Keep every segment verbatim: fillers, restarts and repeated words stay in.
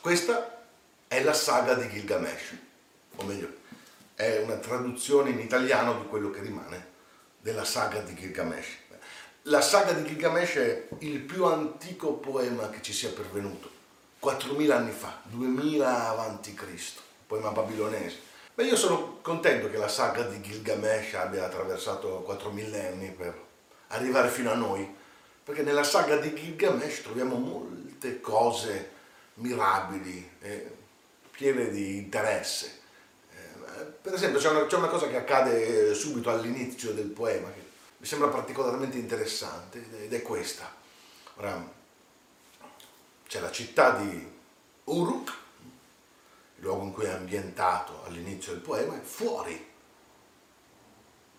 Questa è la saga di Gilgamesh, o meglio, è una traduzione in italiano di quello che rimane della saga di Gilgamesh. La saga di Gilgamesh è il più antico poema che ci sia pervenuto, quattromila anni fa, duemila avanti Cristo, poema babilonese. Beh, io sono contento che la saga di Gilgamesh abbia attraversato quattro millenni per arrivare fino a noi, perché nella saga di Gilgamesh troviamo molte cose mirabili, eh, piene di interesse. Eh, per esempio c'è una, una cosa che accade subito all'inizio del poema, che mi sembra particolarmente interessante, ed è questa. Ora, c'è la città di Uruk, il luogo in cui è ambientato all'inizio del poema, e fuori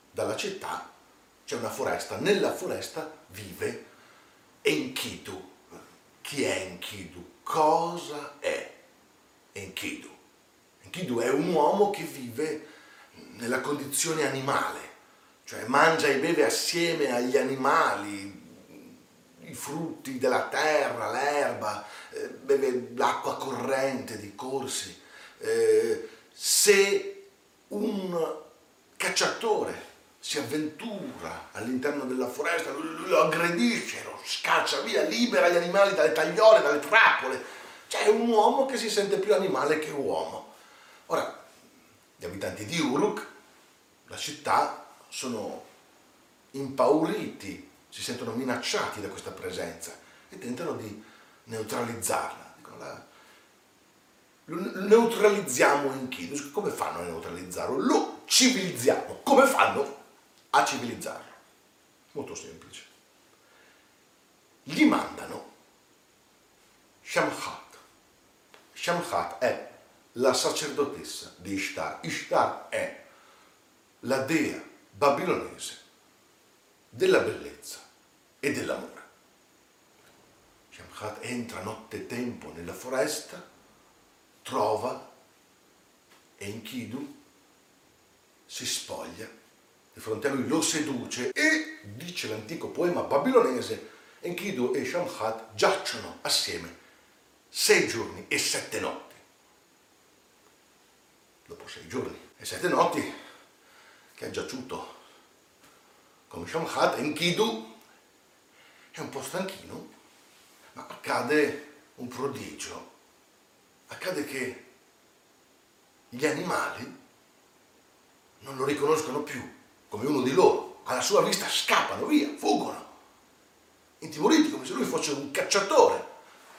dalla città c'è una foresta. Nella foresta vive Enkidu. Chi è Enkidu? Cosa è Enkidu? Enkidu è un uomo che vive nella condizione animale, cioè mangia e beve assieme agli animali i frutti della terra, l'erba, beve l'acqua corrente di corsi. Eh, se un cacciatore si avventura all'interno della foresta, lo aggredisce, lo scaccia via, libera gli animali dalle tagliole, dalle trappole. Cioè è un uomo che si sente più animale che uomo. Ora, gli abitanti di Uruk, la città, sono impauriti, si sentono minacciati da questa presenza e tentano di neutralizzarla. Dicono, la... neutralizziamo Enkidu. Come fanno a neutralizzarlo? Lo civilizziamo. Come fanno a civilizzarlo? Molto semplice. Gli mandano Shamhat. Shamhat è la sacerdotessa di Ishtar. Ishtar è la dea babilonese della bellezza e dell'amore. Shamhat entra nottetempo nella foresta, trova Enkidu, si spoglia di fronte a lui, lo seduce e, dice l'antico poema babilonese, Enkidu e Shamhat giacciono assieme sei giorni e sette notti. Dopo sei giorni e sette notti che è giaciuto come Shamhat, Enkidu è un po' stanchino, ma accade un prodigio. Accade che gli animali non lo riconoscono più come uno di loro, alla sua vista scappano via, fuggono, intimoriti come se lui fosse un cacciatore.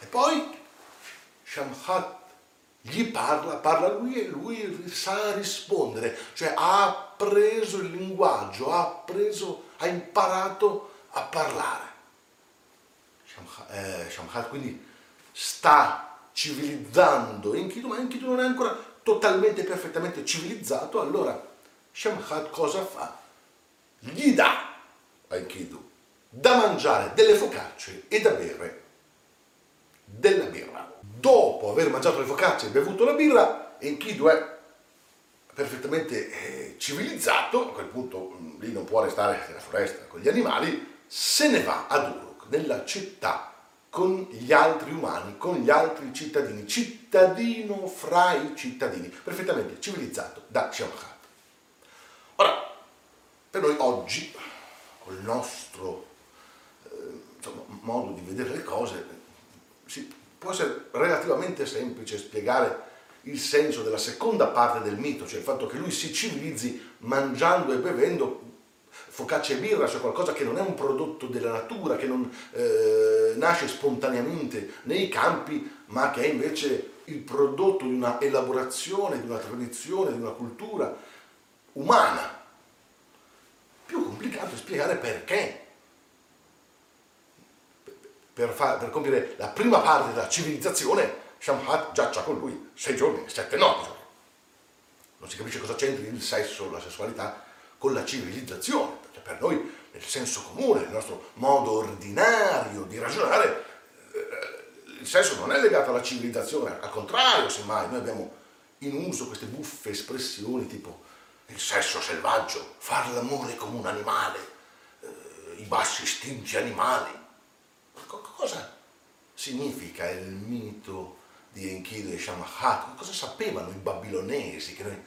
E poi Shamhat gli parla, parla lui e lui sa rispondere, cioè ha preso il linguaggio, ha preso, ha imparato a parlare. Shamhat, eh, Shamhat quindi sta civilizzando Enkidu, ma Enkidu non è ancora totalmente, perfettamente civilizzato. Allora Shamhat cosa fa? Gli dà a Enkidu da mangiare delle focacce e da bere della birra. Dopo aver mangiato le focacce e bevuto la birra, Enkidu è perfettamente civilizzato, a quel punto lì non può restare nella foresta con gli animali, se ne va ad Uruk, nella città, con gli altri umani, con gli altri cittadini, cittadino fra i cittadini, perfettamente civilizzato da Shamhat. Ora, per noi oggi, col nostro eh, insomma, modo di vedere le cose, si può essere relativamente semplice spiegare il senso della seconda parte del mito, cioè il fatto che lui si civilizzi mangiando e bevendo focaccia e birra, cioè qualcosa che non è un prodotto della natura, che non eh, nasce spontaneamente nei campi, ma che è invece il prodotto di una elaborazione, di una tradizione, di una cultura umana. Più complicato è spiegare perché. Per, far, per compiere la prima parte della civilizzazione, Shamhat giaccia con lui sei giorni e sette notti. Non si capisce cosa c'entri il sesso, la sessualità con la civilizzazione, perché per noi, nel senso comune, nel nostro modo ordinario di ragionare, eh, il sesso non è legato alla civilizzazione, al contrario, semmai noi abbiamo in uso queste buffe espressioni tipo il sesso selvaggio, far l'amore come un animale, eh, i bassi istinti animali. Cosa significa il mito di di Enkidu e Shamhat, cosa sapevano i babilonesi che noi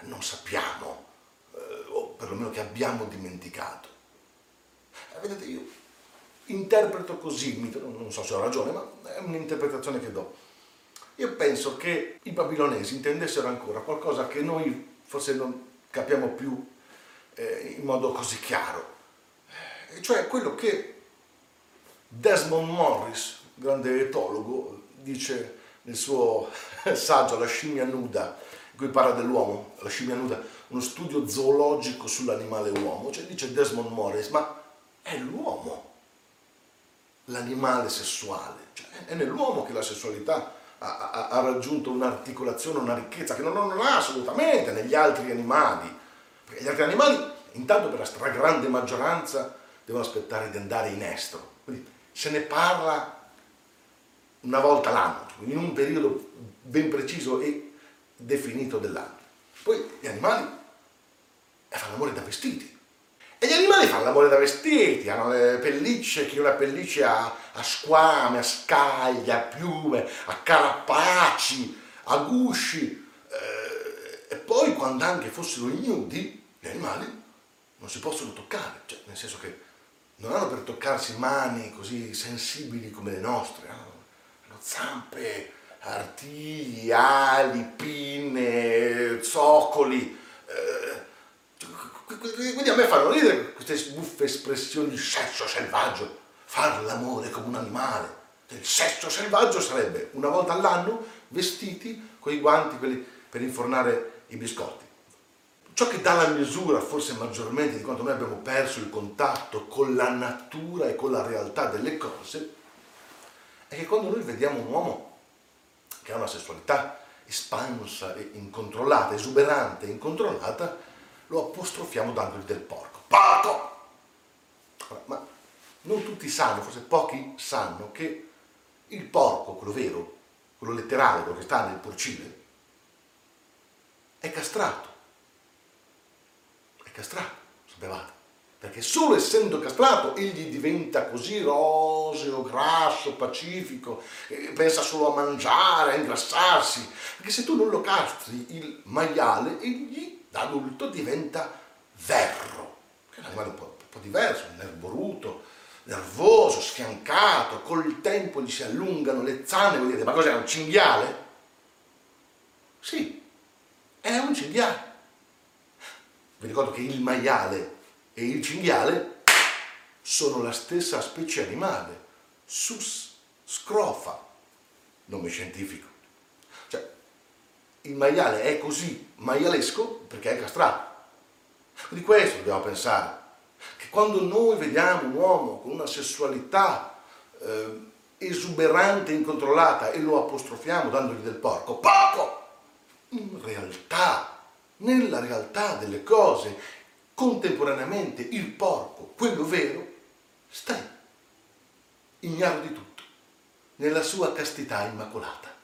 non sappiamo, eh, o perlomeno che abbiamo dimenticato. Eh, vedete, io interpreto così, non so se ho ragione, ma è un'interpretazione che do. Io penso che i babilonesi intendessero ancora qualcosa che noi forse non capiamo più eh, in modo così chiaro, e cioè quello che Desmond Morris, grande etologo, dice nel suo saggio La scimmia nuda, in cui parla dell'uomo, la scimmia nuda, uno studio zoologico sull'animale uomo, cioè dice Desmond Morris, ma è l'uomo l'animale sessuale, cioè è nell'uomo che la sessualità ha, ha, ha raggiunto un'articolazione, una ricchezza che non, non ha assolutamente negli altri animali, perché gli altri animali intanto per la stragrande maggioranza devono aspettare di andare in estro, quindi se ne parla una volta l'anno, in un periodo ben preciso e definito dell'anno. Poi gli animali fanno l'amore da vestiti. E gli animali fanno l'amore da vestiti, hanno le pellicce, chi una pellicce a, a squame, a scaglie, a piume, a carapaci, a gusci. Eh, e poi quando anche fossero ignudi, gli animali non si possono toccare, cioè, nel senso che non hanno per toccarsi mani così sensibili come le nostre, no? Zampe, artigli, ali, pinne, zoccoli. Quindi a me fanno ridere queste buffe espressioni di sesso selvaggio, far l'amore come un animale. Il sesso selvaggio sarebbe una volta all'anno vestiti con i guanti per infornare i biscotti. Ciò che dà la misura forse maggiormente di quanto noi abbiamo perso il contatto con la natura e con la realtà delle cose è che quando noi vediamo un uomo che ha una sessualità espansa e incontrollata, esuberante e incontrollata, lo apostrofiamo dandogli del porco. Porco! Ma non tutti sanno, forse pochi sanno, che il porco, quello vero, quello letterale, quello che sta nel porcile, è castrato. È castrato, sapevate? Perché solo essendo castrato egli diventa così roseo, grasso, pacifico, pensa solo a mangiare, a ingrassarsi. Perché se tu non lo castri il maiale, egli da adulto diventa verro, che è un animale un po', un po' diverso, nerboruto, nervoso, sfiancato, col tempo gli si allungano le zanne, voi dite, ma cos'è, un cinghiale? Sì, è un cinghiale. Vi ricordo che il maiale e il cinghiale sono la stessa specie animale, Sus scrofa, nome scientifico. Cioè, il maiale è così maialesco perché è castrato. Di questo dobbiamo pensare, che quando noi vediamo un uomo con una sessualità eh, esuberante e incontrollata e lo apostrofiamo dandogli del porco, poco! In realtà, nella realtà delle cose, contemporaneamente il porco, quello vero, sta ignaro di tutto, nella sua castità immacolata.